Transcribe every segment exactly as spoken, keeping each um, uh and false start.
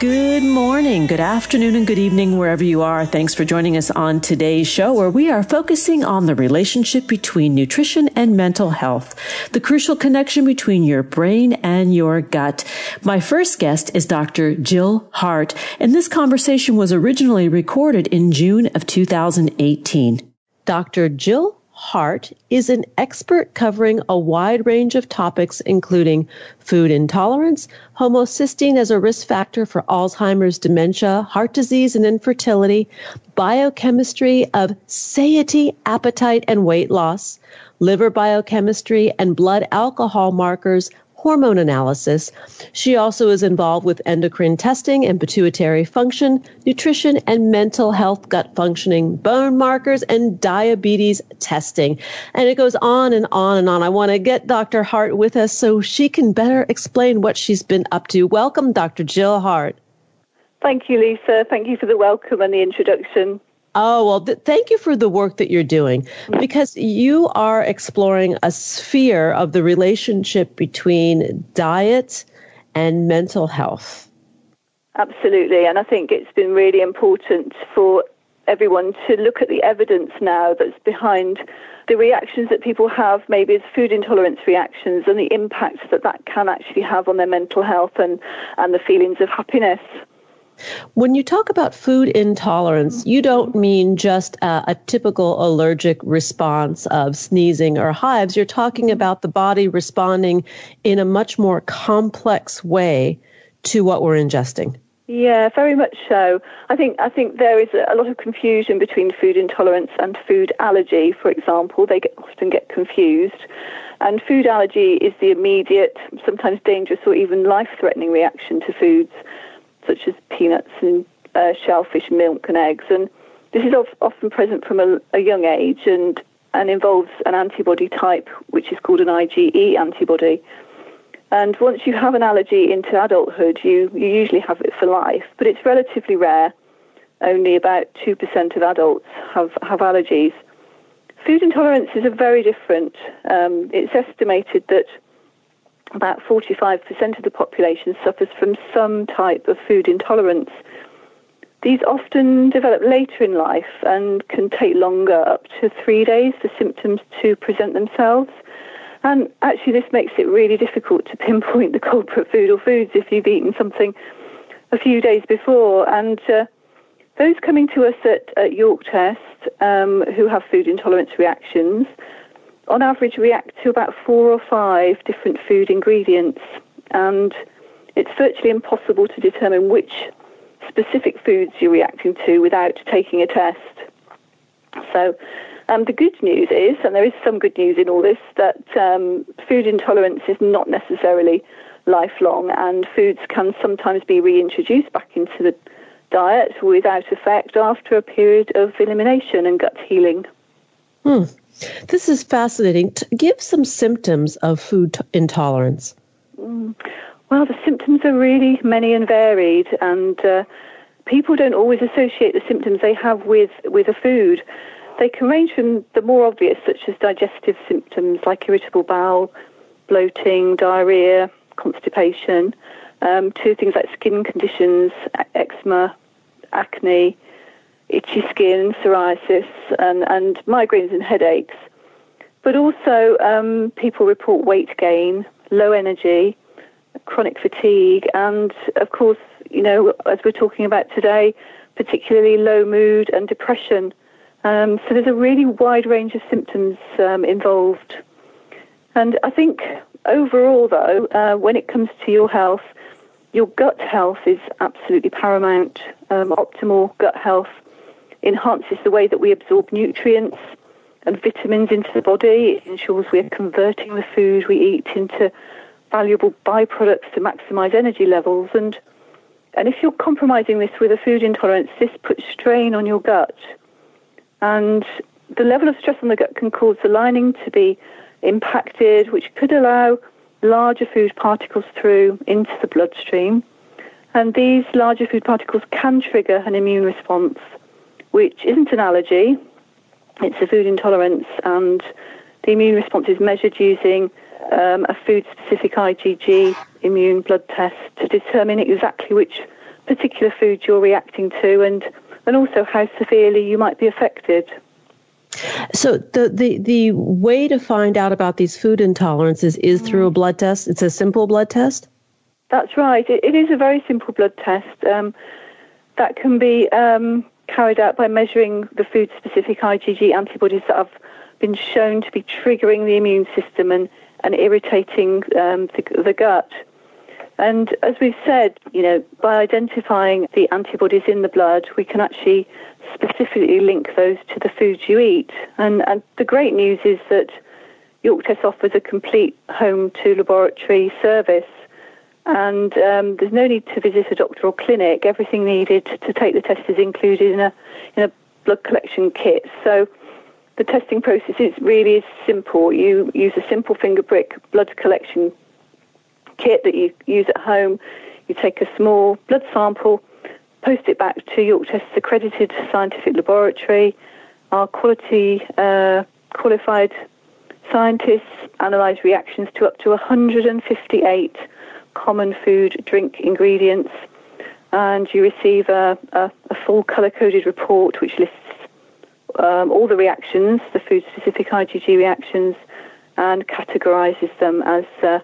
Good morning, good afternoon, and good evening, wherever you are. Thanks for joining us on today's show, where we are focusing on the relationship between nutrition and mental health, the crucial connection between your brain and your gut. My first guest is Doctor Jill Hart, and this conversation was originally recorded in June of two thousand eighteen. Doctor Jill Hart is an expert covering a wide range of topics, including food intolerance, homocysteine as a risk factor for Alzheimer's, dementia, heart disease, and infertility, biochemistry of satiety, appetite, and weight loss, liver biochemistry and blood alcohol markers, hormone analysis. She also is involved with endocrine testing and pituitary function, nutrition and mental health, gut functioning, bone markers, and diabetes testing. And it goes on and on and on. I want to get Doctor Hart with us so she can better explain what she's been up to. Welcome, Doctor Jill Hart. Thank you, Lisa. Thank you for the welcome and the introduction. Oh, well, th- thank you for the work that you're doing, because you are exploring a sphere of the relationship between diet and mental health. Absolutely. And I think it's been really important for everyone to look at the evidence now that's behind the reactions that people have, maybe as food intolerance reactions, and the impact that that can actually have on their mental health and, and the feelings of happiness. When you talk about food intolerance, you don't mean just uh, a typical allergic response of sneezing or hives. You're talking about the body responding in a much more complex way to what we're ingesting. Yeah, very much so. I think I think there is a lot of confusion between food intolerance and food allergy, for example. They get, often get confused. And food allergy is the immediate, sometimes dangerous or even life-threatening reaction to foods, such as peanuts and uh, shellfish, milk and eggs. And this is of, often present from a, a young age and, and involves an antibody type, which is called an IgE antibody. And once you have an allergy into adulthood, you, you usually have it for life, but it's relatively rare. Only about two percent of adults have, have allergies. Food intolerances are very different. Um, it's estimated that about forty-five percent of the population suffers from some type of food intolerance. These often develop later in life and can take longer, up to three days, for symptoms to present themselves. And actually, this makes it really difficult to pinpoint the culprit food or foods if you've eaten something a few days before. And uh, those coming to us at, at York Test um, who have food intolerance reactions, on average, react to about four or five different food ingredients, and it's virtually impossible to determine which specific foods you're reacting to without taking a test. So um, the good news is, and there is some good news in all this, that um, food intolerance is not necessarily lifelong, and foods can sometimes be reintroduced back into the diet without effect after a period of elimination and gut healing. Hmm. This is fascinating. Give some symptoms of food intolerance. Well, the symptoms are really many and varied, and uh, people don't always associate the symptoms they have with, with a food. They can range from the more obvious, such as digestive symptoms like irritable bowel, bloating, diarrhea, constipation, um, to things like skin conditions, eczema, acne, itchy skin, psoriasis, and, and migraines and headaches. But also um, people report weight gain, low energy, chronic fatigue, and of course, you know, as we're talking about today, particularly low mood and depression. Um, so there's a really wide range of symptoms um, involved. And I think overall, though, uh, when it comes to your health, your gut health is absolutely paramount. Um, optimal gut health enhances the way that we absorb nutrients and vitamins into the body. It ensures we are converting the food we eat into valuable byproducts to maximize energy levels. And and if you're compromising this with a food intolerance, this puts strain on your gut. And the level of stress on the gut can cause the lining to be impacted, which could allow larger food particles through into the bloodstream. And these larger food particles can trigger an immune response, which isn't an allergy. It's a food intolerance, and the immune response is measured using um, a food-specific I G G immune blood test to determine exactly which particular food you're reacting to and, and also how severely you might be affected. So the, the, the way to find out about these food intolerances is through a blood test? It's a simple blood test? That's right. It, it is a very simple blood test um, that can be... Um, carried out by measuring the food-specific I G G antibodies that have been shown to be triggering the immune system and, and irritating um, the, the gut. And as we've said, you know, by identifying the antibodies in the blood, we can actually specifically link those to the foods you eat. And, and the great news is that York Test offers a complete home-to-laboratory service. And um, there's no need to visit a doctor or clinic. Everything needed to take the test is included in a in a blood collection kit. So the testing process is really is simple. You use a simple finger prick blood collection kit that you use at home. You take a small blood sample, post it back to York Test's accredited scientific laboratory. Our quality uh, qualified scientists analyse reactions to up to one hundred fifty-eight common food, drink ingredients, and you receive a, a, a full color-coded report which lists um, all the reactions, the food-specific I G G reactions, and categorizes them as uh,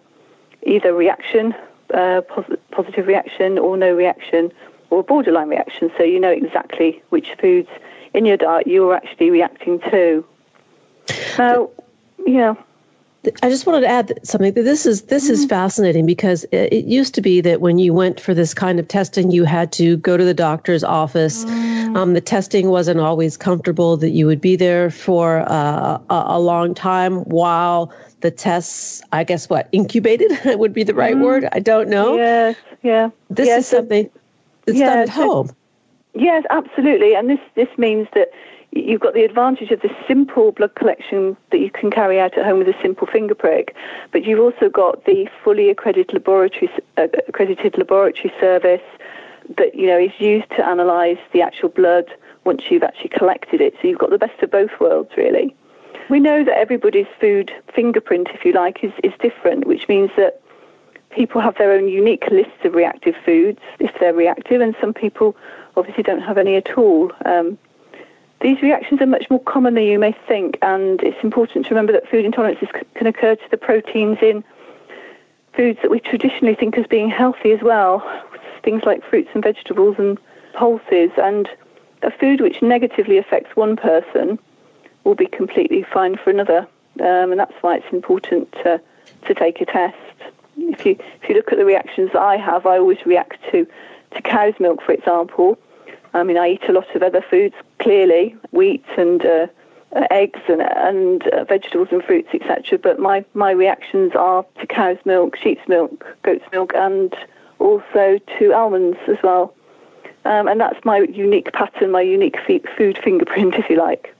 either reaction, uh, pos- positive reaction, or no reaction, or borderline reaction, so you know exactly which foods in your diet you're actually reacting to. Now, yeah. I just wanted to add something. This is this is fascinating because it used to be that when you went for this kind of testing, you had to go to the doctor's office. Mm. Um, the testing wasn't always comfortable, that you would be there for uh, a long time while the tests, I guess what, incubated would be the right mm. word. I don't know. Yes, yeah. This yes, is something that's yes, done at home. Yes, absolutely. And this, this means that you've got the advantage of the simple blood collection that you can carry out at home with a simple finger prick, but you've also got the fully accredited laboratory uh, accredited laboratory service that, you know, is used to analyse the actual blood once you've actually collected it. So you've got the best of both worlds, really. We know that everybody's food fingerprint, if you like, is, is different, which means that people have their own unique lists of reactive foods, if they're reactive, and some people obviously don't have any at all. Um, These reactions are much more common than you may think, and it's important to remember that food intolerances c- can occur to the proteins in foods that we traditionally think as being healthy as well, things like fruits and vegetables and pulses. And a food which negatively affects one person will be completely fine for another, um, and that's why it's important to, to take a test. If you if you look at the reactions that I have, I always react to, to cow's milk, for example. I mean, I eat a lot of other foods, clearly, wheat and uh, eggs and, and uh, vegetables and fruits, et cetera. But my, my reactions are to cow's milk, sheep's milk, goat's milk, and also to almonds as well. Um, and that's my unique pattern, my unique f- food fingerprint, if you like.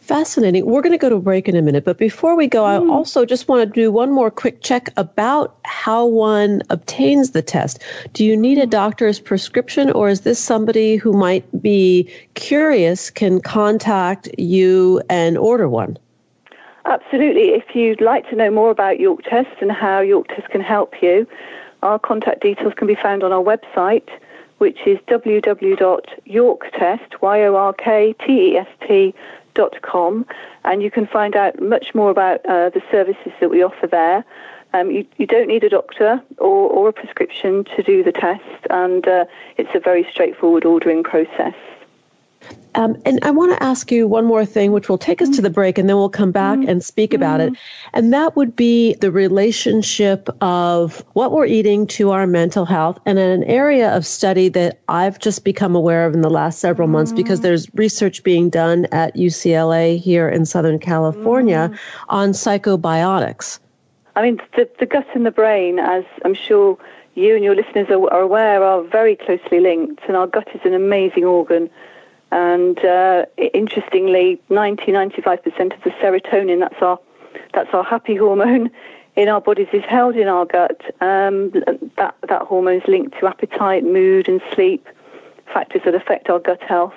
Fascinating. We're going to go to a break in a minute. But before we go, I also just want to do one more quick check about how one obtains the test. Do you need a doctor's prescription, or is this somebody who might be curious can contact you and order one? Absolutely. If you'd like to know more about York Test and how York Test can help you, our contact details can be found on our website, which is w w w dot york test dot com, and you can find out much more about uh, the services that we offer there. Um, you, you don't need a doctor or, or a prescription to do the test, and uh, it's a very straightforward ordering process. Um, and I want to ask you one more thing, which will take us to the break, and then we'll come back and speak about it. And that would be the relationship of what we're eating to our mental health, and an area of study that I've just become aware of in the last several months, because there's research being done at U C L A here in Southern California on psychobiotics. I mean, the, the gut and the brain, as I'm sure you and your listeners are, are aware, are very closely linked, and our gut is an amazing organ. And uh, interestingly, ninety to ninety-five percent of the serotonin, that's our that's our happy hormone, in our bodies is held in our gut. Um, that, that hormone is linked to appetite, mood and sleep, factors that affect our gut health.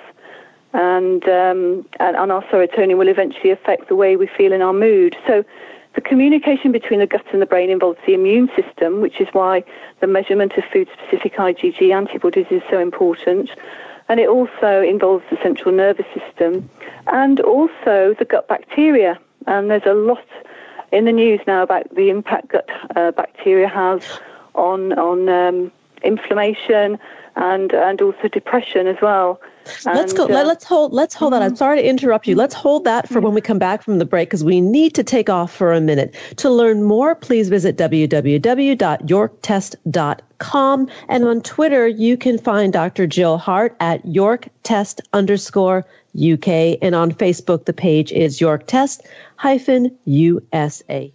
And, um, and, and our serotonin will eventually affect the way we feel in our mood. So the communication between the gut and the brain involves the immune system, which is why the measurement of food-specific IgG antibodies is so important. And it also involves the central nervous system and also the gut bacteria. And there's a lot in the news now about the impact gut uh, bacteria has on on um, inflammation and and also depression as well. And, let's go. Uh, let's hold. Let's hold mm-hmm. that. I'm sorry to interrupt you. Let's hold that for when we come back from the break, because we need to take off for a minute. To learn more, please visit w w w dot york test dot com, and on Twitter you can find Doctor Jill Hart at york test underscore U K, and on Facebook the page is york test hyphen U S A.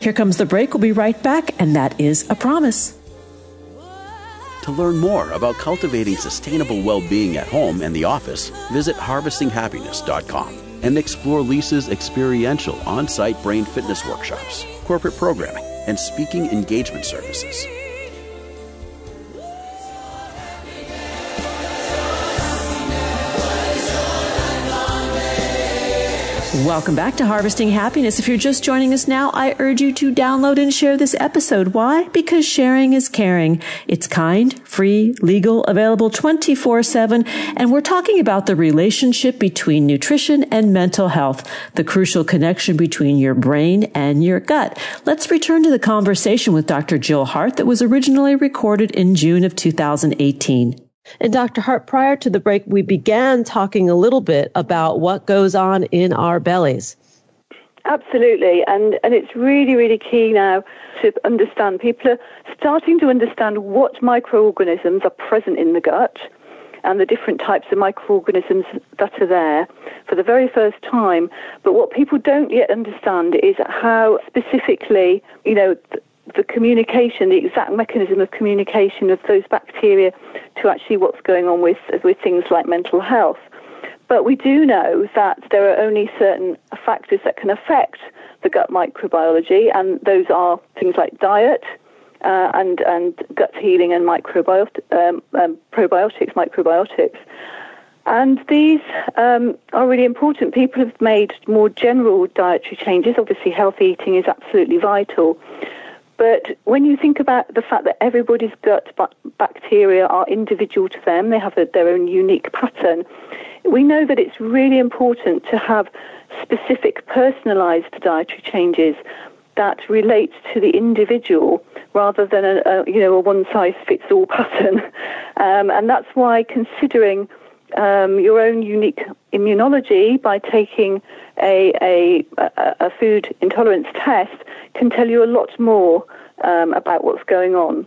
Here comes the break. We'll be right back, and that is a promise. To learn more about cultivating sustainable well-being at home and the office, visit harvesting happiness dot com and explore Lisa's experiential on-site brain fitness workshops, corporate programming, and speaking engagement services. Welcome back to Harvesting Happiness. If you're just joining us now, I urge you to download and share this episode. Why? Because sharing is caring. It's kind, free, legal, available twenty-four seven. And we're talking about the relationship between nutrition and mental health, the crucial connection between your brain and your gut. Let's return to the conversation with Doctor Jill Hart that was originally recorded in June of two thousand eighteen. And Doctor Hart, prior to the break, we began talking a little bit about what goes on in our bellies. Absolutely. And, and it's really, really key now to understand. People are starting to understand what microorganisms are present in the gut and the different types of microorganisms that are there for the very first time. But what people don't yet understand is how specifically, you know, th- the communication, the exact mechanism of communication of those bacteria to actually what's going on with with things like mental health. But we do know that there are only certain factors that can affect the gut microbiology, and those are things like diet uh, and and gut healing and microbiot- um, um, probiotics, microbiotics. And these um, are really important. People have made more general dietary changes. Obviously, healthy eating is absolutely vital. But when you think about the fact that everybody's gut bacteria are individual to them, they have their own unique pattern, we know that it's really important to have specific personalized dietary changes that relate to the individual rather than a, a you know a one-size-fits-all pattern. Um, and that's why considering um, your own unique immunology by taking a, a, a food intolerance test can tell you a lot more um, about what's going on.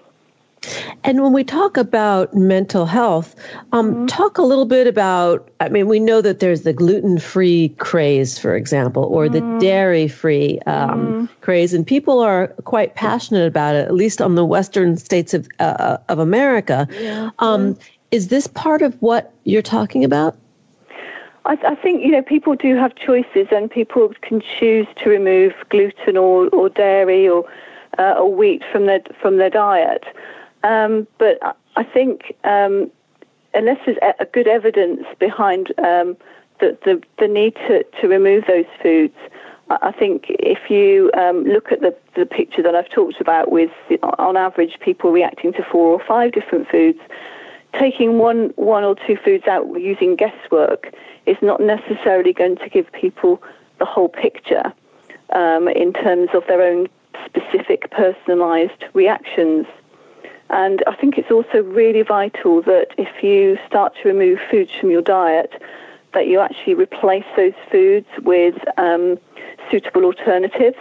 And when we talk about mental health, um, mm-hmm. talk a little bit about, I mean, we know that there's the gluten-free craze, for example, or the mm-hmm. dairy-free um, mm-hmm. craze, and people are quite passionate about it, at least on the western states of, uh, of America. Yeah. Um, is this part of what you're talking about? I, th- I think, you know, people do have choices, and people can choose to remove gluten or, or dairy or uh, or wheat from their from their diet. Um, but I think um, unless there's a good evidence behind um, the, the the need to, to remove those foods, I think if you um, look at the, the picture that I've talked about with, on average, people reacting to four or five different foods, taking one one or two foods out using guesswork is not necessarily going to give people the whole picture um, in terms of their own specific, personalised reactions. And I think it's also really vital that if you start to remove foods from your diet, that you actually replace those foods with um, suitable alternatives.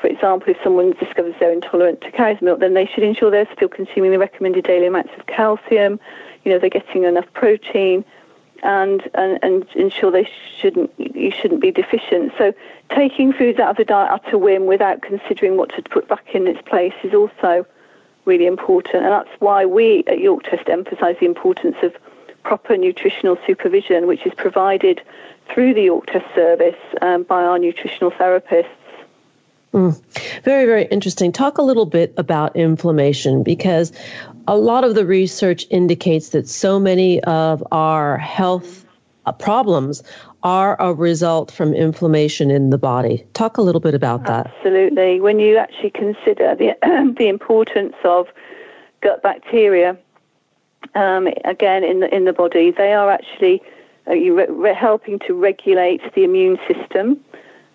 For example, if someone discovers they're intolerant to cow's milk, then they should ensure they're still consuming the recommended daily amounts of calcium, you know, they're getting enough protein, and and, and ensure they shouldn't, you shouldn't be deficient. So taking foods out of the diet at a whim without considering what to put back in its place is also really important, and that's why we at York Test emphasise the importance of proper nutritional supervision, which is provided through the York Test service um, by our nutritional therapists. Mm. Very, very interesting. Talk a little bit about inflammation, because a lot of the research indicates that so many of our health problems are a result from inflammation in the body. Talk a little bit about that. Absolutely. When you actually consider the, the importance of gut bacteria, um, again, in the, in the body, they are actually uh, you re- re- helping to regulate the immune system.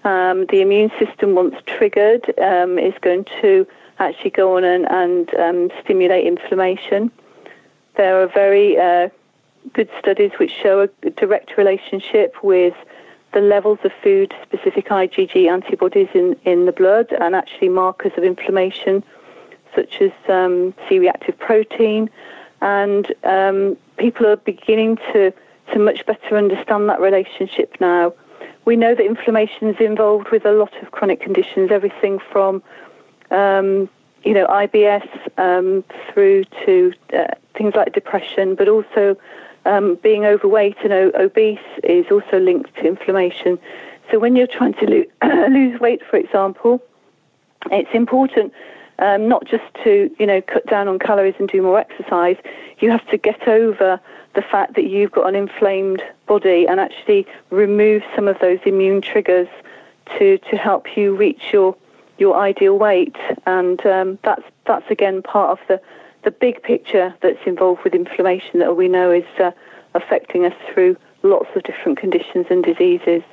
Um, the immune system, once triggered, um, is going to actually go on and, and um, stimulate inflammation. There are very... Uh, good studies which show a direct relationship with the levels of food-specific IgG antibodies in, in the blood, and actually markers of inflammation such as um, C-reactive protein. And um, people are beginning to, to much better understand that relationship now. We know that inflammation is involved with a lot of chronic conditions, everything from um, you know, I B S um, through to uh, things like depression, but also Um, being overweight and o- obese is also linked to inflammation. So when you're trying to lo- lose weight, for example, it's important um, not just to, you know, cut down on calories and do more exercise. You have to get over the fact that you've got an inflamed body and actually remove some of those immune triggers to, to help you reach your your ideal weight. And um, that's that's again part of the the big picture that's involved with inflammation that we know is uh, affecting us through lots of different conditions and diseases.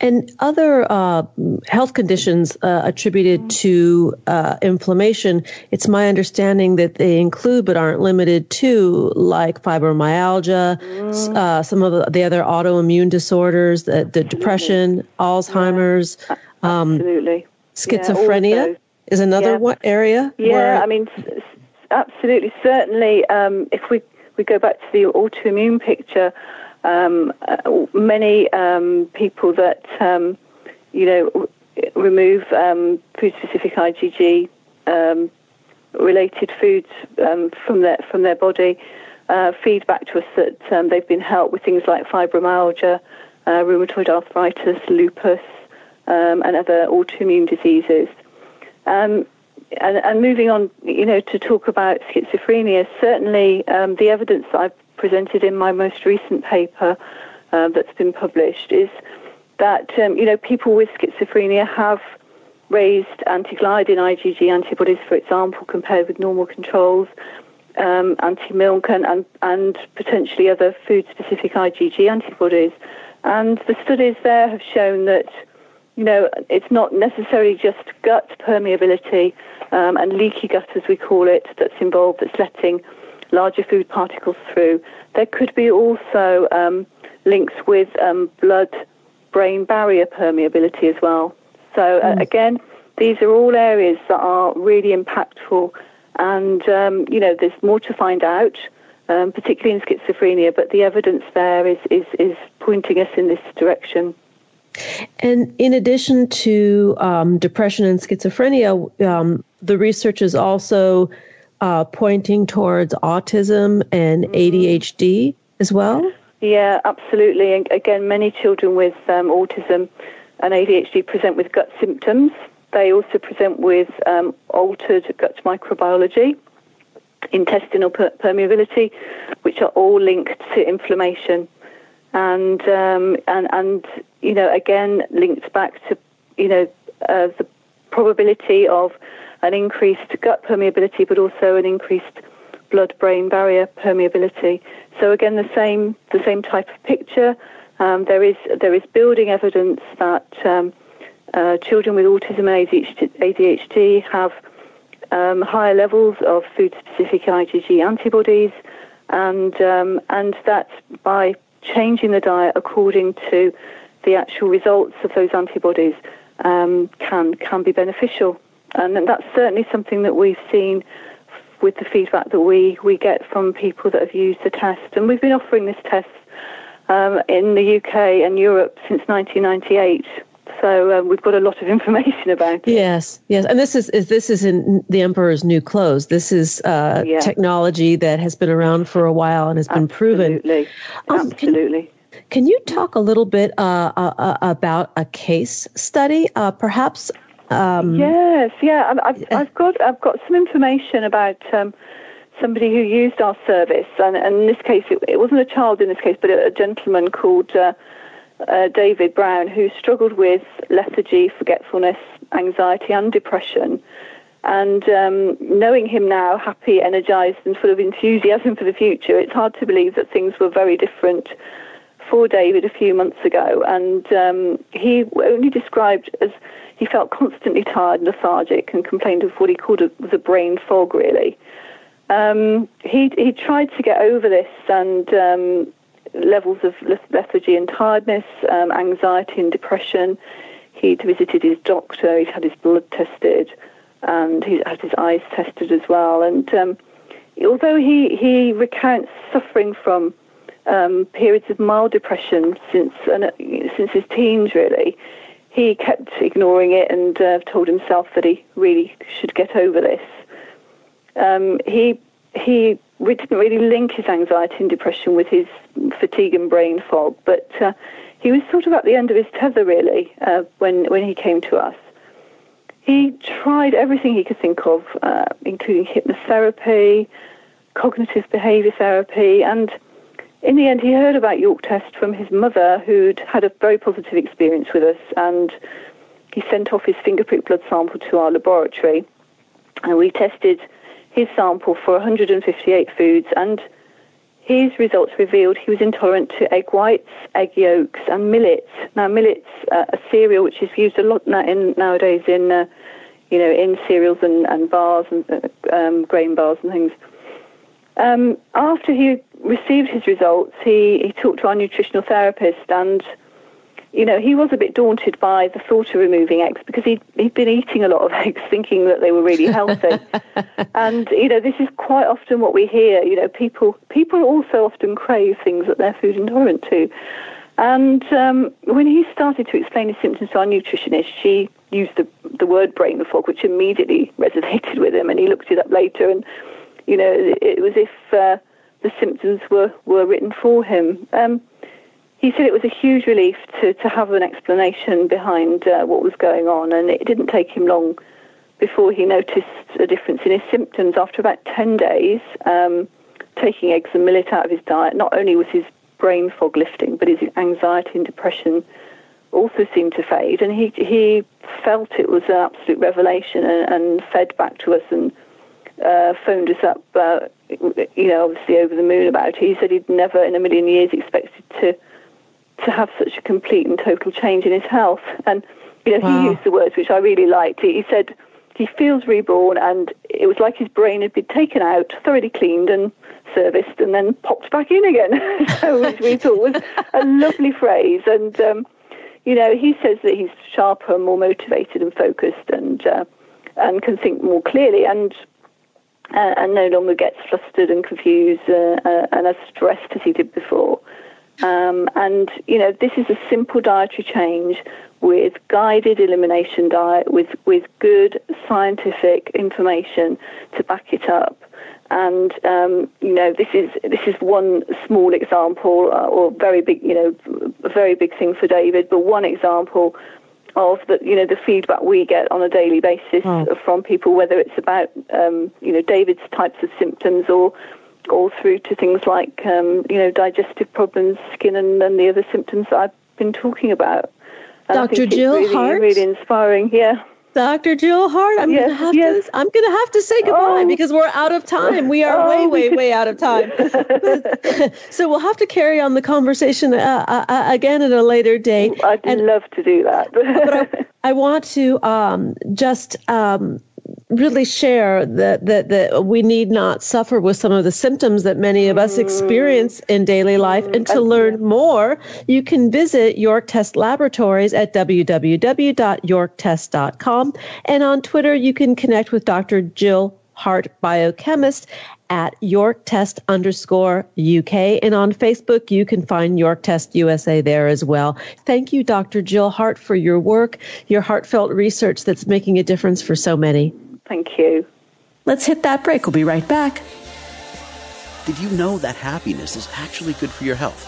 And other uh, health conditions uh, attributed to uh, inflammation, it's my understanding that they include but aren't limited to, like fibromyalgia, mm. uh, some of the other autoimmune disorders, the, the depression, Alzheimer's, yeah, absolutely. Um, schizophrenia yeah, is another yeah. one area. Yeah, where, I mean... Absolutely, certainly. Um, if we, we go back to the autoimmune picture, um, uh, many um, people that um, you know w- remove um, food-specific IgG um, related foods um, from their from their body uh, feed back to us that um, they've been helped with things like fibromyalgia, uh, rheumatoid arthritis, lupus, um, and other autoimmune diseases. Um, And, and moving on, you know, to talk about schizophrenia, certainly um, the evidence that I've presented in my most recent paper uh, that's been published is that, um, you know, people with schizophrenia have raised anti-gliadin IgG antibodies, for example, compared with normal controls, um, anti-milk and, and, and potentially other food-specific IgG antibodies. And the studies there have shown that, you know, it's not necessarily just gut permeability um, and leaky gut, as we call it, that's involved, that's letting larger food particles through. There could be also um, links with um, blood-brain barrier permeability as well. So, uh, again, these are all areas that are really impactful. And, um, you know, there's more to find out, um, particularly in schizophrenia, but the evidence there is, is, is pointing us in this direction. And in addition to um, depression and schizophrenia, um, the research is also uh, pointing towards autism and A D H D as well? Yeah, absolutely. And again, many children with um, autism and A D H D present with gut symptoms. They also present with um, altered gut microbiology, intestinal per- permeability, which are all linked to inflammation. And, um, and and you know, again, linked back to, you know, uh, the probability of an increased gut permeability, but also an increased blood-brain barrier permeability. So again, the same the same type of picture. Um, there is there is building evidence that um, Uh, children with autism and A D H D have um, higher levels of food-specific IgG antibodies, and um, and that's by changing the diet according to the actual results of those antibodies um, can can be beneficial. And that's certainly something that we've seen with the feedback that we, we get from people that have used the test. And we've been offering this test um, in the U K and Europe since nineteen ninety-eight. So um, we've got a lot of information about it. Yes, yes. And this is, is this is in The Emperor's New Clothes. This is uh, yeah. technology that has been around for a while and has Absolutely. been proven. Absolutely. Um, Absolutely. Can, can you talk a little bit uh, uh, about a case study, uh, perhaps? Um, yes, yeah. I've, I've got I've got some information about um, somebody who used our service, and, and in this case, it, it wasn't a child in this case, but a, a gentleman called uh, uh, David Brown who struggled with lethargy, forgetfulness, anxiety, and depression. And um, knowing him now, happy, energized, and full of enthusiasm for the future, it's hard to believe that things were very different for David a few months ago, and um, he only described as he felt constantly tired and lethargic and complained of what he called a, was a brain fog, really. Um, he he tried to get over this, and um, levels of lethargy and tiredness, um, anxiety and depression. He'd visited his doctor, he'd had his blood tested, and he'd had his eyes tested as well. And um, although he, he recounts suffering from Um, periods of mild depression since uh, since his teens, really, he kept ignoring it and uh, told himself that he really should get over this. Um, he he didn't really link his anxiety and depression with his fatigue and brain fog, but uh, he was sort of at the end of his tether, really, uh, when when he came to us. He tried everything he could think of, uh, including hypnotherapy, cognitive behavior therapy, and in the end, he heard about York Test from his mother, who'd had a very positive experience with us, and he sent off his finger prick blood sample to our laboratory, and we tested his sample for one hundred fifty-eight foods, and his results revealed he was intolerant to egg whites, egg yolks, and millet. Now, millet's uh, a cereal which is used a lot now in, nowadays in, uh, you know, in cereals and, and bars and uh, um, grain bars and things. Um, after he received his results, he, he talked to our nutritional therapist, and, you know, he was a bit daunted by the thought of removing eggs because he'd, he'd been eating a lot of eggs thinking that they were really healthy. And, you know, this is quite often what we hear. You know, people people also often crave things that they're food intolerant to. And um, when he started to explain his symptoms to our nutritionist, she used the, the word brain fog, which immediately resonated with him, and he looked it up later, and you know, it was as if uh, the symptoms were, were written for him. Um, he said it was a huge relief to, to have an explanation behind uh, what was going on, and it didn't take him long before he noticed a difference in his symptoms. After about ten days, um, taking eggs and millet out of his diet, not only was his brain fog lifting, but his anxiety and depression also seemed to fade, and he, he felt it was an absolute revelation, and, and fed back to us and Uh, phoned us up, uh, you know, obviously over the moon about it. He said he'd never in a million years expected to to have such a complete and total change in his health. And, you know, wow. He used the words which I really liked. He said he feels reborn, and it was like his brain had been taken out, thoroughly cleaned and serviced, and then popped back in again, so, which we thought was a lovely phrase. And, um, you know, he says that he's sharper, more motivated and focused, and, uh, and can think more clearly, and Uh, and no longer gets flustered and confused uh, uh, and as stressed as he did before. Um, and, you know, this is a simple dietary change with guided elimination diet, with, with good scientific information to back it up. And, um, you know, this is this is one small example uh, or very big, you know, a very big thing for David, but one example of the, you know, the feedback we get on a daily basis oh. from people, whether it's about, um, you know, David's types of symptoms or all through to things like, um, you know, digestive problems, skin, and, and the other symptoms that I've been talking about. And Doctor I think Jill it's really, Hart? Really inspiring, yeah. Doctor Jill Hart, I'm yes, gonna have yes. to I'm gonna have to say goodbye oh. because we're out of time. We are oh. way, way, way out of time. So we'll have to carry on the conversation uh, uh, again at a later date. I'd and, love to do that. But I, I want to um, just um, really share that that that we need not suffer with some of the symptoms that many of us experience in daily life. And to learn more, you can visit York Test Laboratories at w w w dot york test dot com. And on Twitter, you can connect with Doctor Jill Hart, biochemist, at York Test underscore U K. And on Facebook, you can find York Test U S A there as well. Thank you, Doctor Jill Hart, for your work, your heartfelt research that's making a difference for so many. Thank you. Let's hit that break. We'll be right back. Did you know that happiness is actually good for your health?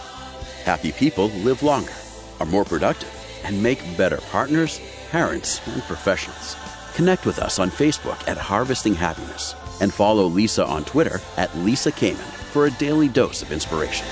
Happy people live longer, are more productive, and make better partners, parents, and professionals. Connect with us on Facebook at Harvesting Happiness and follow Lisa on Twitter at Lisa Kamen for a daily dose of inspiration.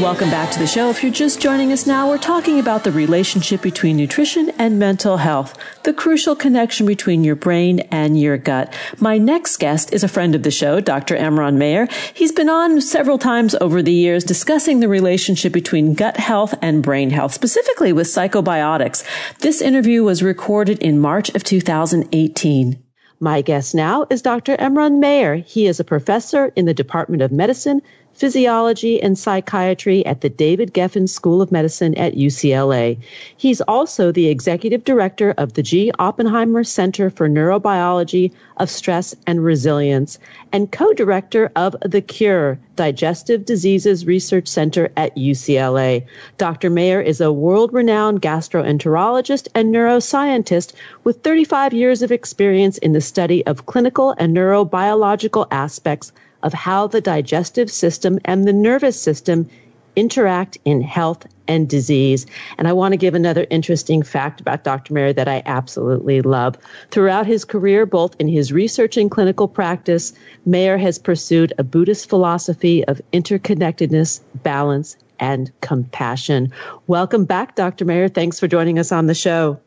Welcome back to the show. If you're just joining us now, we're talking about the relationship between nutrition and mental health, the crucial connection between your brain and your gut. My next guest is a friend of the show, Doctor Emeran Mayer. He's been on several times over the years discussing the relationship between gut health and brain health, specifically with psychobiotics. This interview was recorded in March of two thousand eighteen. My guest now is Doctor Emeran Mayer. He is a professor in the Department of Medicine, Physiology, and Psychiatry at the David Geffen School of Medicine at U C L A. He's also the Executive Director of the G. Oppenheimer Center for Neurobiology of Stress and Resilience and co-director of the CURE Digestive Diseases Research Center at U C L A. Doctor Mayer is a world-renowned gastroenterologist and neuroscientist with thirty-five years of experience in the study of clinical and neurobiological aspects of how the digestive system and the nervous system interact in health and disease. And I want to give another interesting fact about Doctor Mayer that I absolutely love. Throughout his career, both in his research and clinical practice, Mayer has pursued a Buddhist philosophy of interconnectedness, balance, and compassion. Welcome back, Doctor Mayer. Thanks for joining us on the show.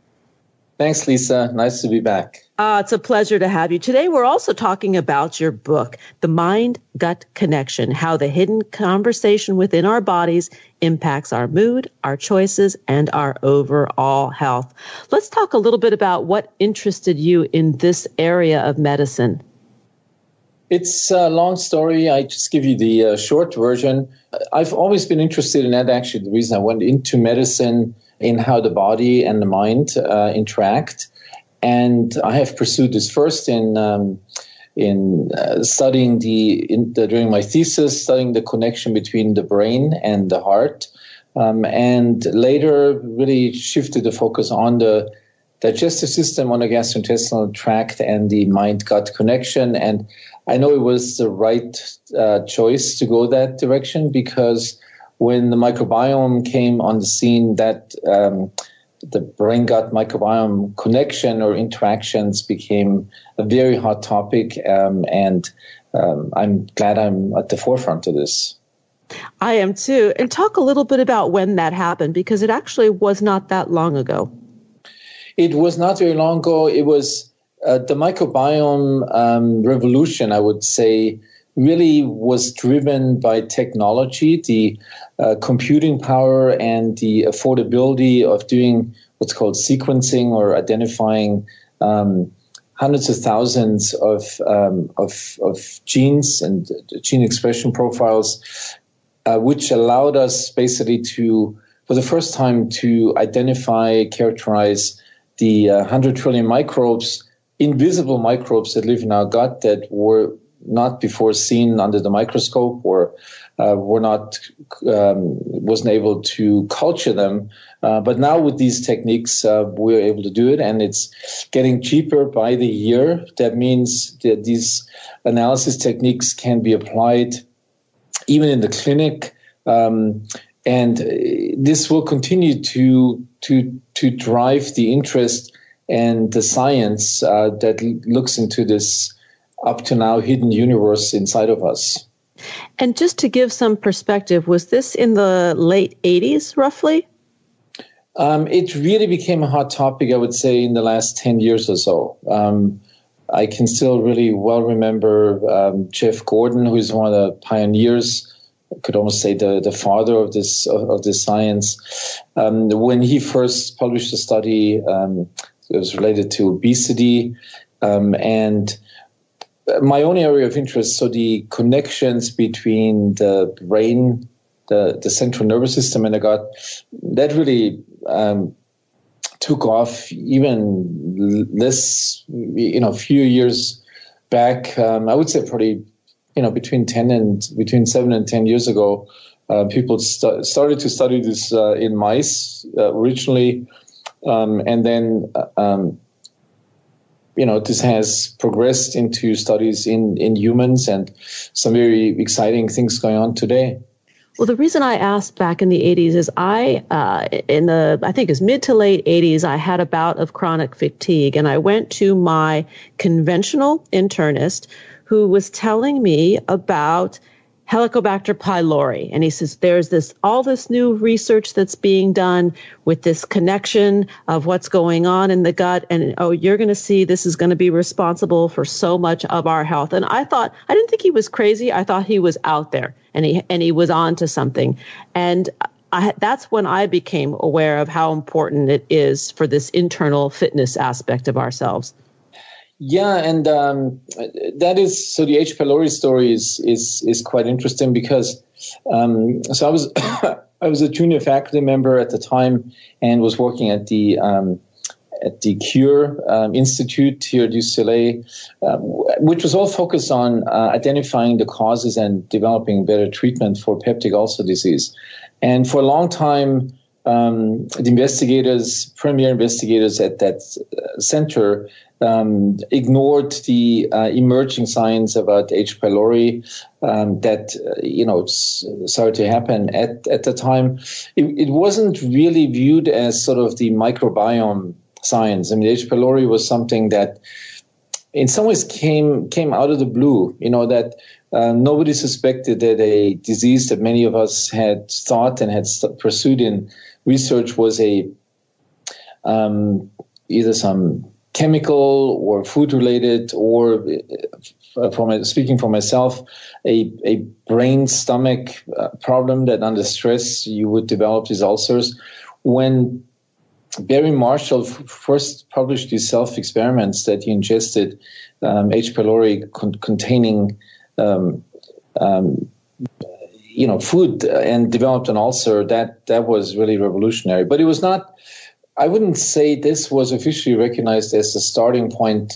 Thanks, Lisa. Nice to be back. Uh, it's a pleasure to have you. Today, we're also talking about your book, The Mind-Gut Connection, How the Hidden Conversation Within Our Bodies Impacts Our Mood, Our Choices, and Our Overall Health. Let's talk a little bit about what interested you in this area of medicine. It's a long story. I just give you the uh, short version. I've always been interested in that. Actually, the reason I went into medicine in how the body and the mind uh, interact. And I have pursued this first in um, in uh, studying the, in the, during my thesis, studying the connection between the brain and the heart. Um, and later really shifted the focus on the digestive system, on the gastrointestinal tract and the mind-gut connection. And I know it was the right uh, choice to go that direction because when the microbiome came on the scene, that um, the brain-gut microbiome connection or interactions became a very hot topic, um, and um, I'm glad I'm at the forefront of this. I am too. And talk a little bit about when that happened, because it actually was not that long ago. It was not very long ago. It was uh, the microbiome um, revolution, I would say, really was driven by technology, the uh, computing power and the affordability of doing what's called sequencing or identifying um, hundreds of thousands of, um, of, of genes and gene expression profiles, uh, which allowed us basically to, for the first time, to identify, characterize the uh, one hundred trillion microbes, invisible microbes that live in our gut that were not before seen under the microscope, or uh, were not um, wasn't able to culture them. Uh, but now with these techniques, uh, we're able to do it, and it's getting cheaper by the year. That means that these analysis techniques can be applied even in the clinic. Um, And this will continue to to to drive the interest and the science uh, that looks into this up to now hidden universe inside of us. And just to give some perspective, was this in the late eighties, roughly? Um, it really became a hot topic, I would say, in the last ten years or so. Um, I can still really well remember um, Jeff Gordon, who is one of the pioneers, I could almost say the, the father of this of, of this science. Um, when he first published a study, um, it was related to obesity um, and my own area of interest, so the connections between the brain, the, the central nervous system, and the gut, that really um, took off even less, you know, few years back. Um, I would say probably, you know, between ten and between seven and ten years ago, uh, people st- started to study this uh, in mice uh, originally, um, and then. Um, You know, this has progressed into studies in, in humans and some very exciting things going on today. Well, the reason I asked back in the eighties is I, uh, in the, I think it was mid to late eighties, I had a bout of chronic fatigue. And I went to my conventional internist who was telling me about Helicobacter pylori. And he says, there's this, all this new research that's being done with this connection of what's going on in the gut. And, oh, you're going to see this is going to be responsible for so much of our health. And I thought, I didn't think he was crazy. I thought he was out there and he, and he was on to something. And I, that's when I became aware of how important it is for this internal fitness aspect of ourselves. Yeah, and um, that is so. The H. pylori story is is is quite interesting because um, so I was I was a junior faculty member at the time and was working at the um, at the CURE um, Institute here at U C L A, uh, which was all focused on uh, identifying the causes and developing better treatment for peptic ulcer disease. And for a long time, um, the investigators, premier investigators at that center. Um, ignored the uh, emerging science about H. pylori um, that, uh, you know, s- started to happen at, at the time. It, it wasn't really viewed as sort of the microbiome science. I mean, H. pylori was something that in some ways came came out of the blue, you know, that uh, nobody suspected that a disease that many of us had thought and had st- pursued in research was a um, either some chemical or food-related, or for my, speaking for myself, a, a brain-stomach uh, problem that under stress you would develop these ulcers. When Barry Marshall f- first published these self-experiments that he ingested um, H. pylori con- containing um, um, you know, food and developed an ulcer, that, that was really revolutionary. But it was not... I wouldn't say this was officially recognized as the starting point,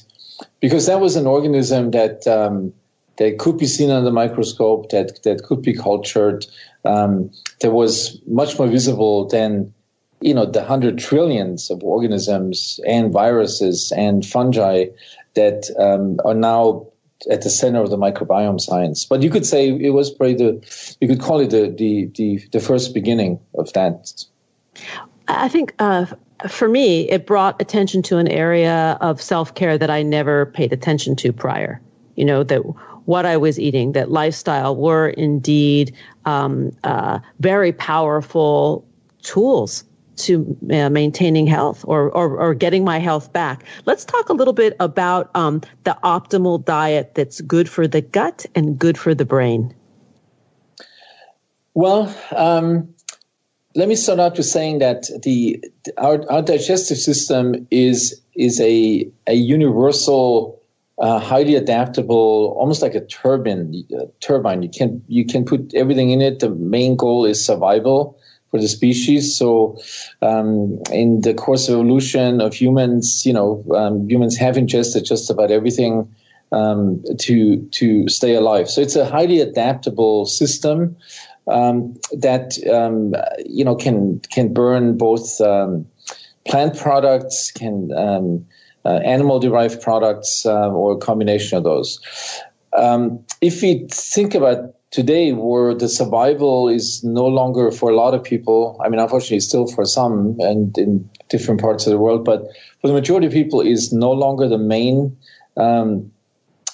because that was an organism that um, that could be seen under the microscope, that that could be cultured, um, that was much more visible than, you know, the hundred trillions of organisms and viruses and fungi that um, are now at the center of the microbiome science. But you could say it was probably the, you could call it the the the, the first beginning of that. I think. Uh... For me, it brought attention to an area of self-care that I never paid attention to prior. You know, that what I was eating, that lifestyle were indeed um, uh, very powerful tools to uh, maintaining health or, or or getting my health back. Let's talk a little bit about um, the optimal diet that's good for the gut and good for the brain. Well, um let me start out with saying that the our, our digestive system is is a a universal, uh, highly adaptable, almost like a turbine. A turbine. You can you can put everything in it. The main goal is survival for the species. So, um, in the course of evolution of humans, you know, um, humans have ingested just about everything um, to to stay alive. So it's a highly adaptable system. Um, that, um, you know, can can burn both um, plant products, can um, uh, animal-derived products, uh, or a combination of those. Um, if we think about today, where the survival is no longer for a lot of people, I mean, unfortunately, still for some and in different parts of the world, but for the majority of people, is no longer the main um,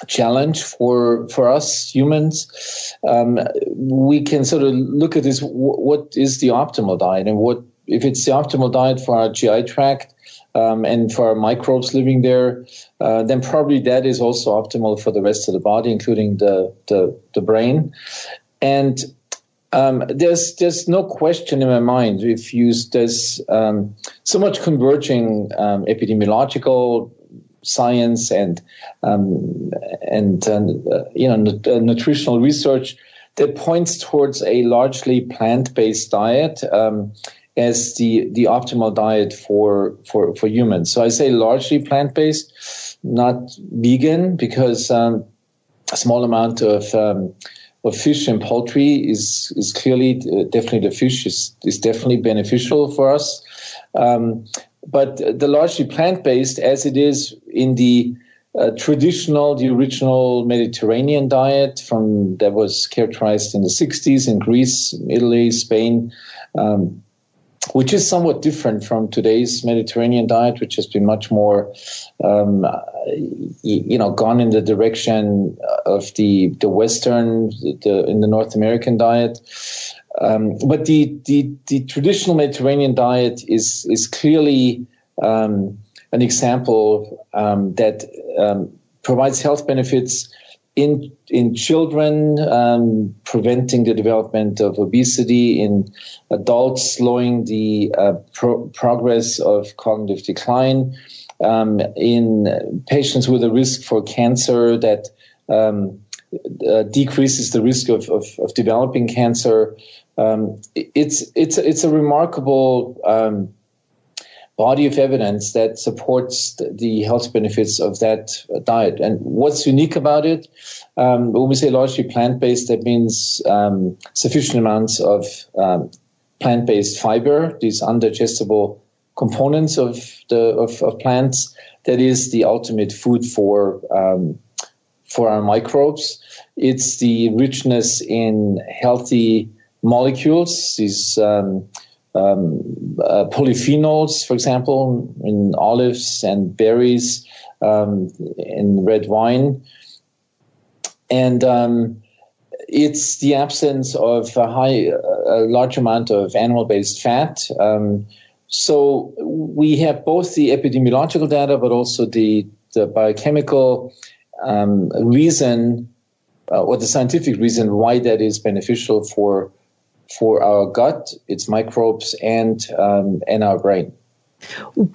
challenge for for us humans. Um, we can sort of look at this: what is the optimal diet, and what if it's the optimal diet for our G I tract um, and for our microbes living there? Uh, then probably that is also optimal for the rest of the body, including the the, the brain. And um, there's there's no question in my mind. If you there's um, so much converging um, epidemiological science and um, and uh, you know nut- uh, nutritional research that points towards a largely plant-based diet um, as the the optimal diet for for for humans. So I say largely plant-based, not vegan, because um, a small amount of um, of fish and poultry is is clearly uh, definitely the fish is is definitely beneficial for us. Um, But the largely plant-based, as it is in the uh, traditional, the original Mediterranean diet from that was characterized in the sixties in Greece, Italy, Spain, um, which is somewhat different from today's Mediterranean diet, which has been much more, um, you know, gone in the direction of the the Western, the, in the North American diet. Um, but the, the, the traditional Mediterranean diet is is clearly um, an example um, that um, provides health benefits in in children, um, preventing the development of obesity, in adults, slowing the uh, pro- progress of cognitive decline, um, in patients with a risk for cancer that um, uh, decreases the risk of, of, of developing cancer. Um, it's it's it's a remarkable um, body of evidence that supports the health benefits of that diet. And what's unique about it? Um, when we say largely plant-based, that means um, sufficient amounts of um, plant-based fiber, these undigestible components of the of, of plants. That is the ultimate food for um, for our microbes. It's the richness in healthy molecules, these um, um, uh, polyphenols, for example, in olives and berries, um, in red wine. And um, it's the absence of a, high, a large amount of animal-based fat. Um, so we have both the epidemiological data, but also the, the biochemical um, reason, uh, or the scientific reason why that is beneficial for for our gut, its microbes, and um, and our brain.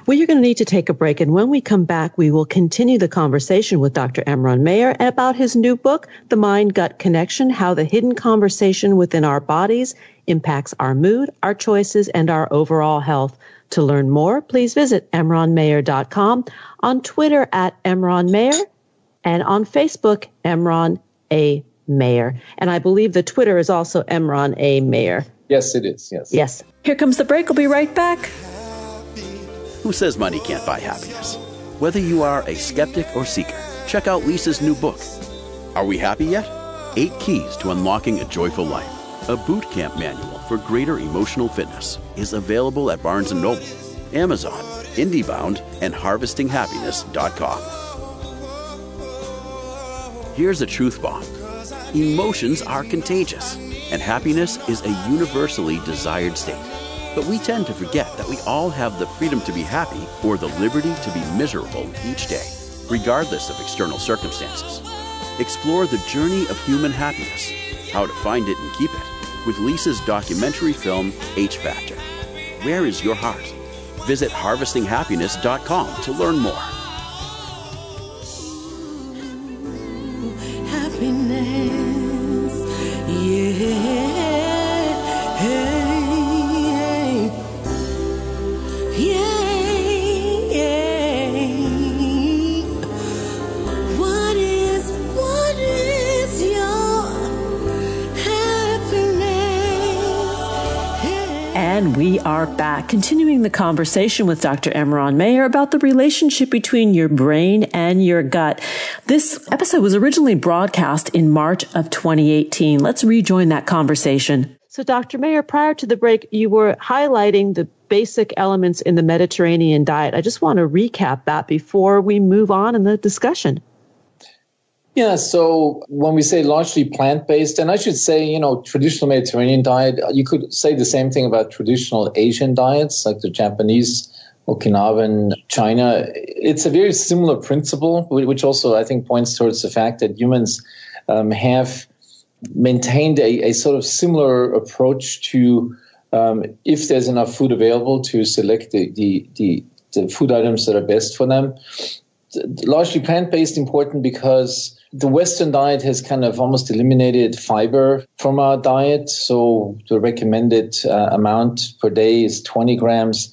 We are going to need to take a break, and when we come back, we will continue the conversation with Doctor Emeran Mayer about his new book, The Mind-Gut Connection, How the Hidden Conversation Within Our Bodies Impacts Our Mood, Our Choices, and Our Overall Health. To learn more, please visit emeran mayer dot com, on Twitter at Emeran Mayer, and on Facebook, Emeran A. Mayer. And I believe the Twitter is also Emeran A. Mayer. Yes, it is. Yes. Yes. Here comes the break. We'll be right back. Who says money can't buy happiness? Whether you are a skeptic or seeker, check out Lisa's new book, Are We Happy Yet? Eight Keys to Unlocking a Joyful Life. A boot camp manual for greater emotional fitness is available at Barnes and Noble, Amazon, IndieBound, and harvesting happiness dot com. Here's a truth bomb. Emotions are contagious, and happiness is a universally desired state. But we tend to forget that we all have the freedom to be happy or the liberty to be miserable each day, regardless of external circumstances. Explore the journey of human happiness, how to find it and keep it, with Lisa's documentary film, H Factor. Where is your heart? Visit harvesting happiness dot com to learn more. And we are back, continuing the conversation with Doctor Emeran Mayer about the relationship between your brain and your gut. This episode was originally broadcast in March of twenty eighteen. Let's rejoin that conversation. So, Doctor Mayer, prior to the break, you were highlighting the basic elements in the Mediterranean diet. I just want to recap that before we move on in the discussion. Yeah, so when we say largely plant-based, and I should say, you know, traditional Mediterranean diet, you could say the same thing about traditional Asian diets, like the Japanese, Okinawan, China. It's a very similar principle, which also, I think, points towards the fact that humans um, have maintained a, a sort of similar approach to Um, if there's enough food available, to select the, the, the, the food items that are best for them. Largely plant-based, important because the Western diet has kind of almost eliminated fiber from our diet. So the recommended uh, amount per day is twenty grams.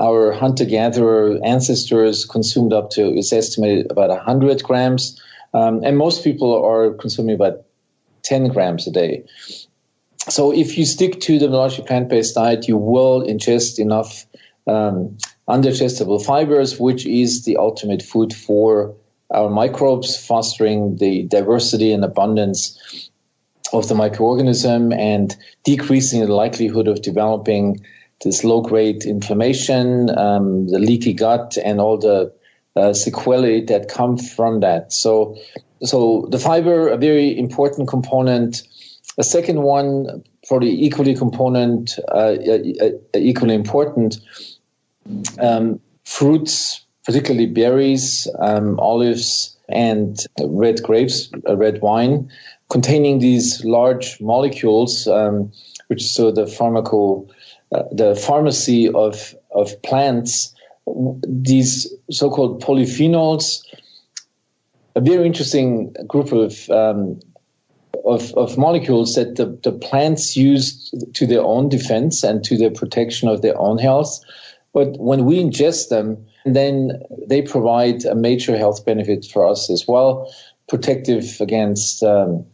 Our hunter-gatherer ancestors consumed up to, it's estimated, about one hundred grams. Um, and most people are consuming about ten grams a day. So if you stick to the largely plant-based diet, you will ingest enough um, undigestible fibers, which is the ultimate food for our microbes, fostering the diversity and abundance of the microorganism and decreasing the likelihood of developing this low-grade inflammation, um, the leaky gut, and all the uh, sequelae that come from that. So, so the fiber, a very important component. A second one, probably equally component, uh, uh, equally important, um, fruits, particularly berries, um, olives, and red grapes, uh, red wine, containing these large molecules, um, which is so the pharmaco, uh, the pharmacy of of plants. These so-called polyphenols, a very interesting group of. Um, Of, of molecules that the, the plants use to their own defense and to the protection of their own health. But when we ingest them, then they provide a major health benefit for us as well, protective against um,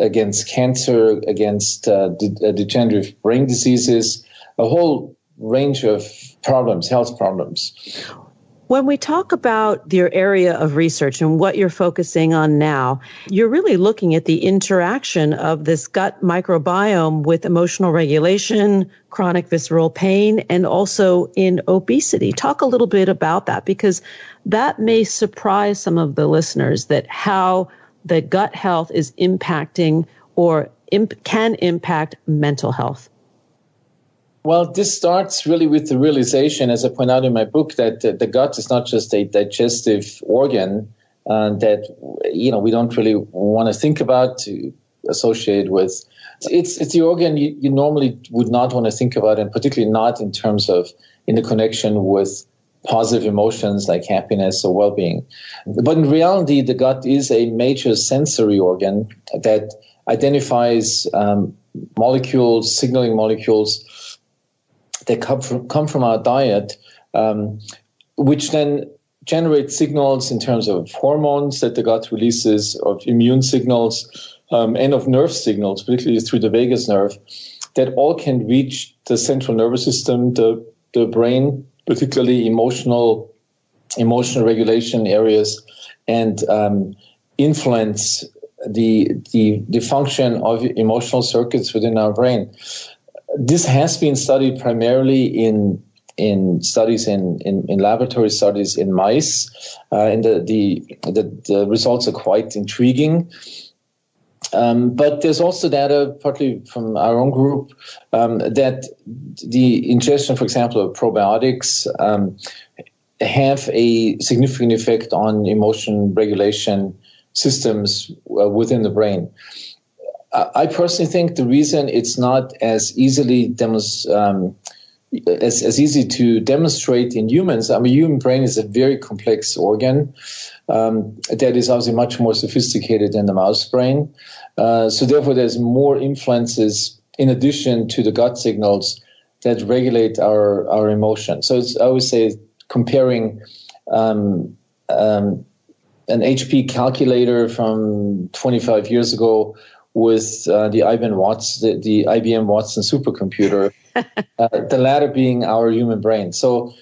against cancer, against uh, de- degenerative brain diseases, a whole range of problems, health problems. When we talk about your area of research and what you're focusing on now, you're really looking at the interaction of this gut microbiome with emotional regulation, chronic visceral pain, and also in obesity. Talk a little bit about that, because that may surprise some of the listeners that how the gut health is impacting or imp- can impact mental health. Well, this starts really with the realization, as I point out in my book, that the gut is not just a digestive organ uh, that, you know, we don't really want to think about, to associate with. It's it's the organ you, you normally would not want to think about, and particularly not in terms of in the connection with positive emotions like happiness or well-being. But in reality, the gut is a major sensory organ that identifies um, molecules, signaling molecules, that come from, come from our diet, um, which then generate signals in terms of hormones that the gut releases, of immune signals, um, and of nerve signals, particularly through the vagus nerve, that all can reach the central nervous system, the, the brain, particularly emotional, emotional regulation areas, and um, influence the, the, the function of emotional circuits within our brain. This has been studied primarily in in studies in, in, in laboratory studies in mice, uh, and the the, the the results are quite intriguing. Um, but there's also data, partly from our own group, um, that the ingestion, for example, of probiotics um, have a significant effect on emotion regulation systems uh, within the brain. I personally think the reason it's not as easily demos, um, as, as easy to demonstrate in humans, I mean, human brain is a very complex organ um, that is obviously much more sophisticated than the mouse brain. Uh, so therefore, there's more influences in addition to the gut signals that regulate our, our emotion. So it's, I always say comparing um, um, an H P calculator from twenty-five years ago with uh, the I B M Watson, the, the I B M Watson supercomputer uh, the latter being our human brain. So,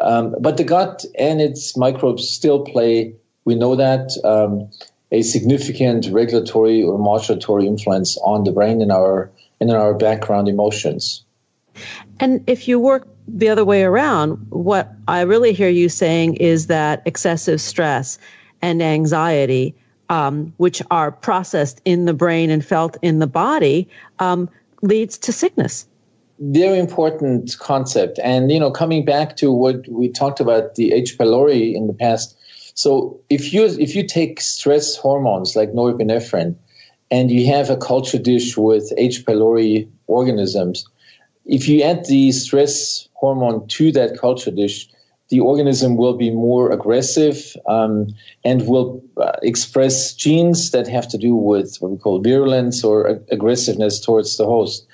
um, but the gut and its microbes still play, we know that, um, a significant regulatory or modulatory influence on the brain and our and in our background emotions. And if you work the other way around, what I really hear you saying is that excessive stress and anxiety, um, which are processed in the brain and felt in the body, um, leads to sickness. Very important concept. And, you know, coming back to what we talked about, the H. pylori in the past. So if you if you take stress hormones like norepinephrine and you have a culture dish with H. pylori organisms, if you add the stress hormone to that culture dish, the organism will be more aggressive um, and will uh, express genes that have to do with what we call virulence or ag- aggressiveness towards the host.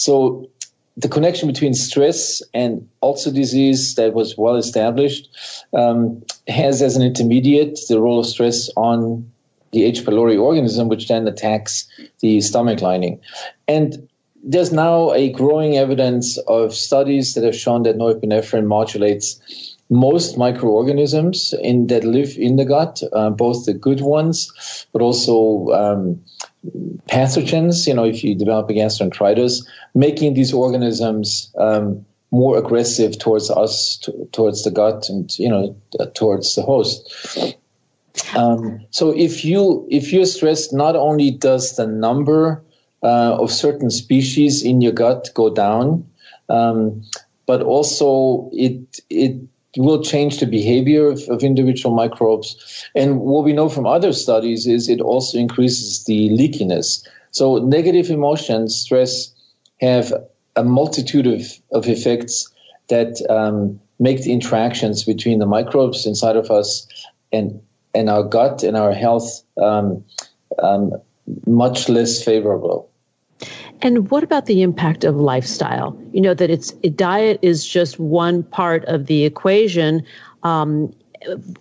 So the connection between stress and ulcer disease that was well established um, has as an intermediate the role of stress on the H. pylori organism, which then attacks the stomach lining. And there's now a growing evidence of studies that have shown that norepinephrine modulates most microorganisms in that live in the gut, uh, both the good ones, but also um, pathogens, you know, if you develop a gastroenteritis, making these organisms um, more aggressive towards us, t- towards the gut and, you know, t- towards the host. Um, so if you, if you're stressed, not only does the number uh, of certain species in your gut go down, um, but also it, it, will change the behavior of, of individual microbes. And what we know from other studies is it also increases the leakiness. So negative emotions, stress, have a multitude of, of effects that um, make the interactions between the microbes inside of us and, and our gut and our health um, um, much less favorable. And what about the impact of lifestyle? You know, that it's diet is just one part of the equation. Um,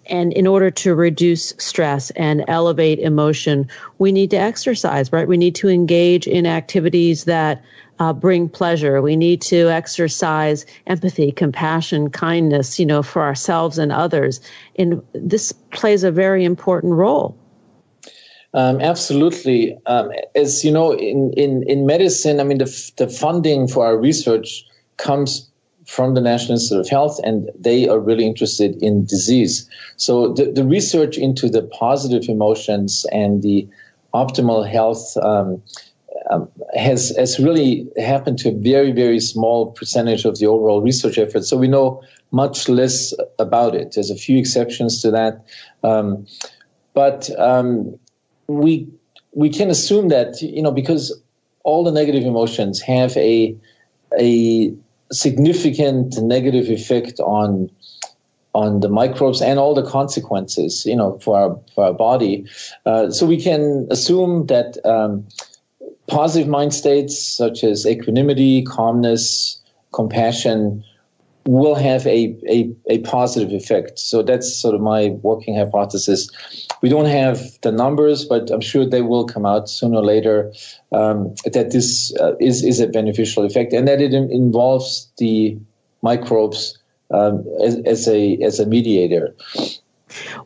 and in order to reduce stress and elevate emotion, we need to exercise, right? We need to engage in activities that uh, bring pleasure. We need to exercise empathy, compassion, kindness, you know, for ourselves and others. And this plays a very important role. Um, absolutely. Um, as you know, in, in, in medicine, I mean, the, f- the funding for our research comes from the National Institute of Health, and they are really interested in disease. So the, the research into the positive emotions and the optimal health um, um, has, has really happened to a very, very small percentage of the overall research effort. So we know much less about it. There's a few exceptions to that. Um, but... Um, We we can assume that, you know, because all the negative emotions have a a significant negative effect on on the microbes and all the consequences, you know, for our, for our body. Uh, so we can assume that um, positive mind states such as equanimity, calmness, compassion will have a, a, a positive effect. So that's sort of my working hypothesis. We don't have the numbers, but I'm sure they will come out sooner or later, um, that this uh, is, is a beneficial effect and that it in- involves the microbes um, as, as, a, as a mediator.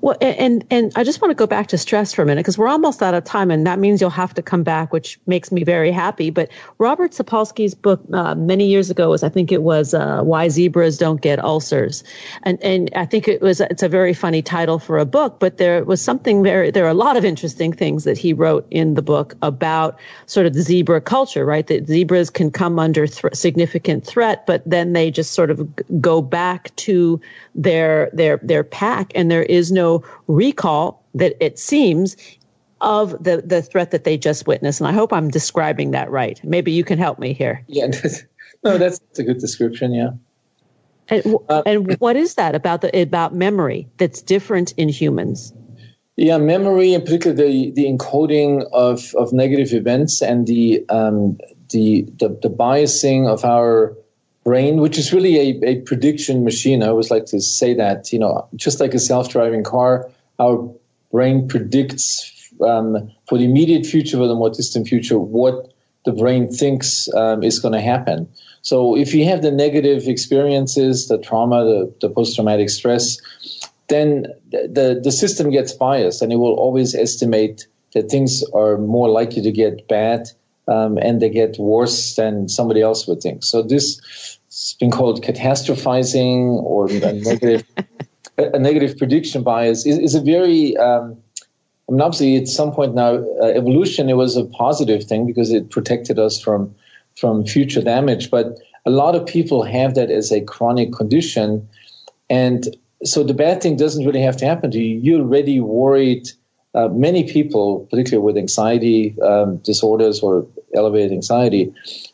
Well, and and I just want to go back to stress for a minute because we're almost out of time, and that means you'll have to come back, which makes me very happy. But Robert Sapolsky's book uh, many years ago was, I think it was uh, Why Zebras Don't Get Ulcers, and and I think it was it's a very funny title for a book. But there was something very there are a lot of interesting things that he wrote in the book about sort of the zebra culture, right? That zebras can come under th- significant threat, but then they just sort of go back to their their their pack, and there is no recall that it seems of the, the threat that they just witnessed. And I hope I'm describing that right. Maybe you can help me here. Yeah, no, that's, that's a good description. Yeah. And, uh, and what is that about the, about memory that's different in humans? Yeah, memory, in particular, the, the encoding of, of negative events and the, um, the, the, the biasing of our brain, which is really a, a prediction machine. I always like to say that, you know, just like a self-driving car, our brain predicts um, for the immediate future, for the more distant future, what the brain thinks um, is going to happen. So if you have the negative experiences, the trauma, the, the post-traumatic stress, then the, the system gets biased and it will always estimate that things are more likely to get bad um, and they get worse than somebody else would think. So this has been called catastrophizing, or a negative a negative prediction bias is, is a very, um, I mean, obviously at some point now, uh, evolution, it was a positive thing because it protected us from from future damage. But a lot of people have that as a chronic condition. And so the bad thing doesn't really have to happen to you. You're already worried. Uh, many people, particularly with anxiety um, disorders or elevated anxiety,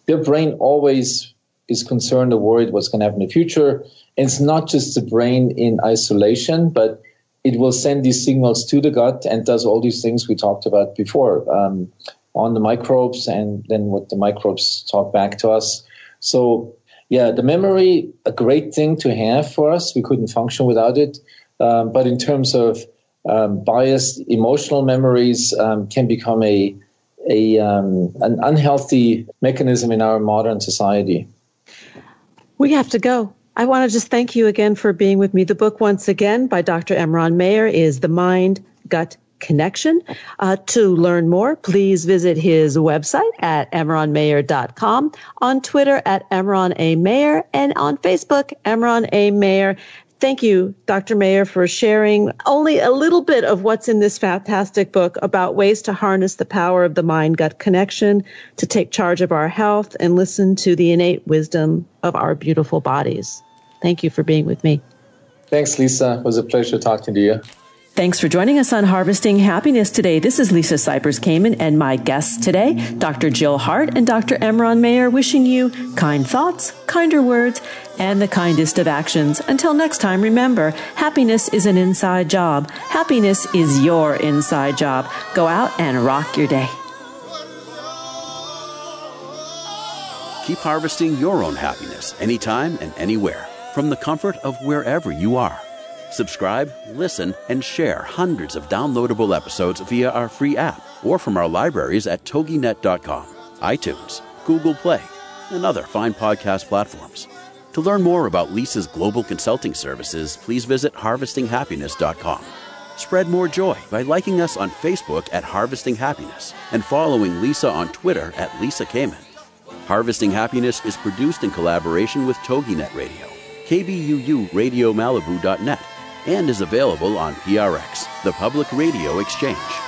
their brain always is concerned or worried what's going to happen in the future. And it's not just the brain in isolation, but it will send these signals to the gut and does all these things we talked about before um, on the microbes and then what the microbes talk back to us. So, yeah, the memory, a great thing to have for us. We couldn't function without it. Um, but in terms of um, biased emotional memories, um, can become a, a um, an unhealthy mechanism in our modern society. We have to go. I want to just thank you again for being with me. The book, once again, by Doctor Emeran Mayer is The Mind-Gut Connection. Uh, to learn more, please visit his website at emeran mayer dot com, on Twitter at Emeran A. Mayer, and on Facebook, Emeran A. Mayer. Thank you, Doctor Mayer, for sharing only a little bit of what's in this fantastic book about ways to harness the power of the mind-gut connection, to take charge of our health, and listen to the innate wisdom of our beautiful bodies. Thank you for being with me. Thanks, Lisa. It was a pleasure talking to you. Thanks for joining us on Harvesting Happiness today. This is Lisa Cypers Kamen and my guests today, Doctor Jill Hart and Doctor Emeran Mayer, wishing you kind thoughts, kinder words, and the kindest of actions. Until next time, remember, happiness is an inside job. Happiness is your inside job. Go out and rock your day. Keep harvesting your own happiness anytime and anywhere from the comfort of wherever you are. Subscribe, listen, and share hundreds of downloadable episodes via our free app or from our libraries at toginet dot com, iTunes, Google Play, and other fine podcast platforms. To learn more about Lisa's global consulting services, please visit harvesting happiness dot com. Spread more joy by liking us on Facebook at Harvesting Happiness and following Lisa on Twitter at Lisa Kamen. Harvesting Happiness is produced in collaboration with Toginet Radio, K B U U Radio Malibu dot net, and is available on P R X, the Public Radio Exchange.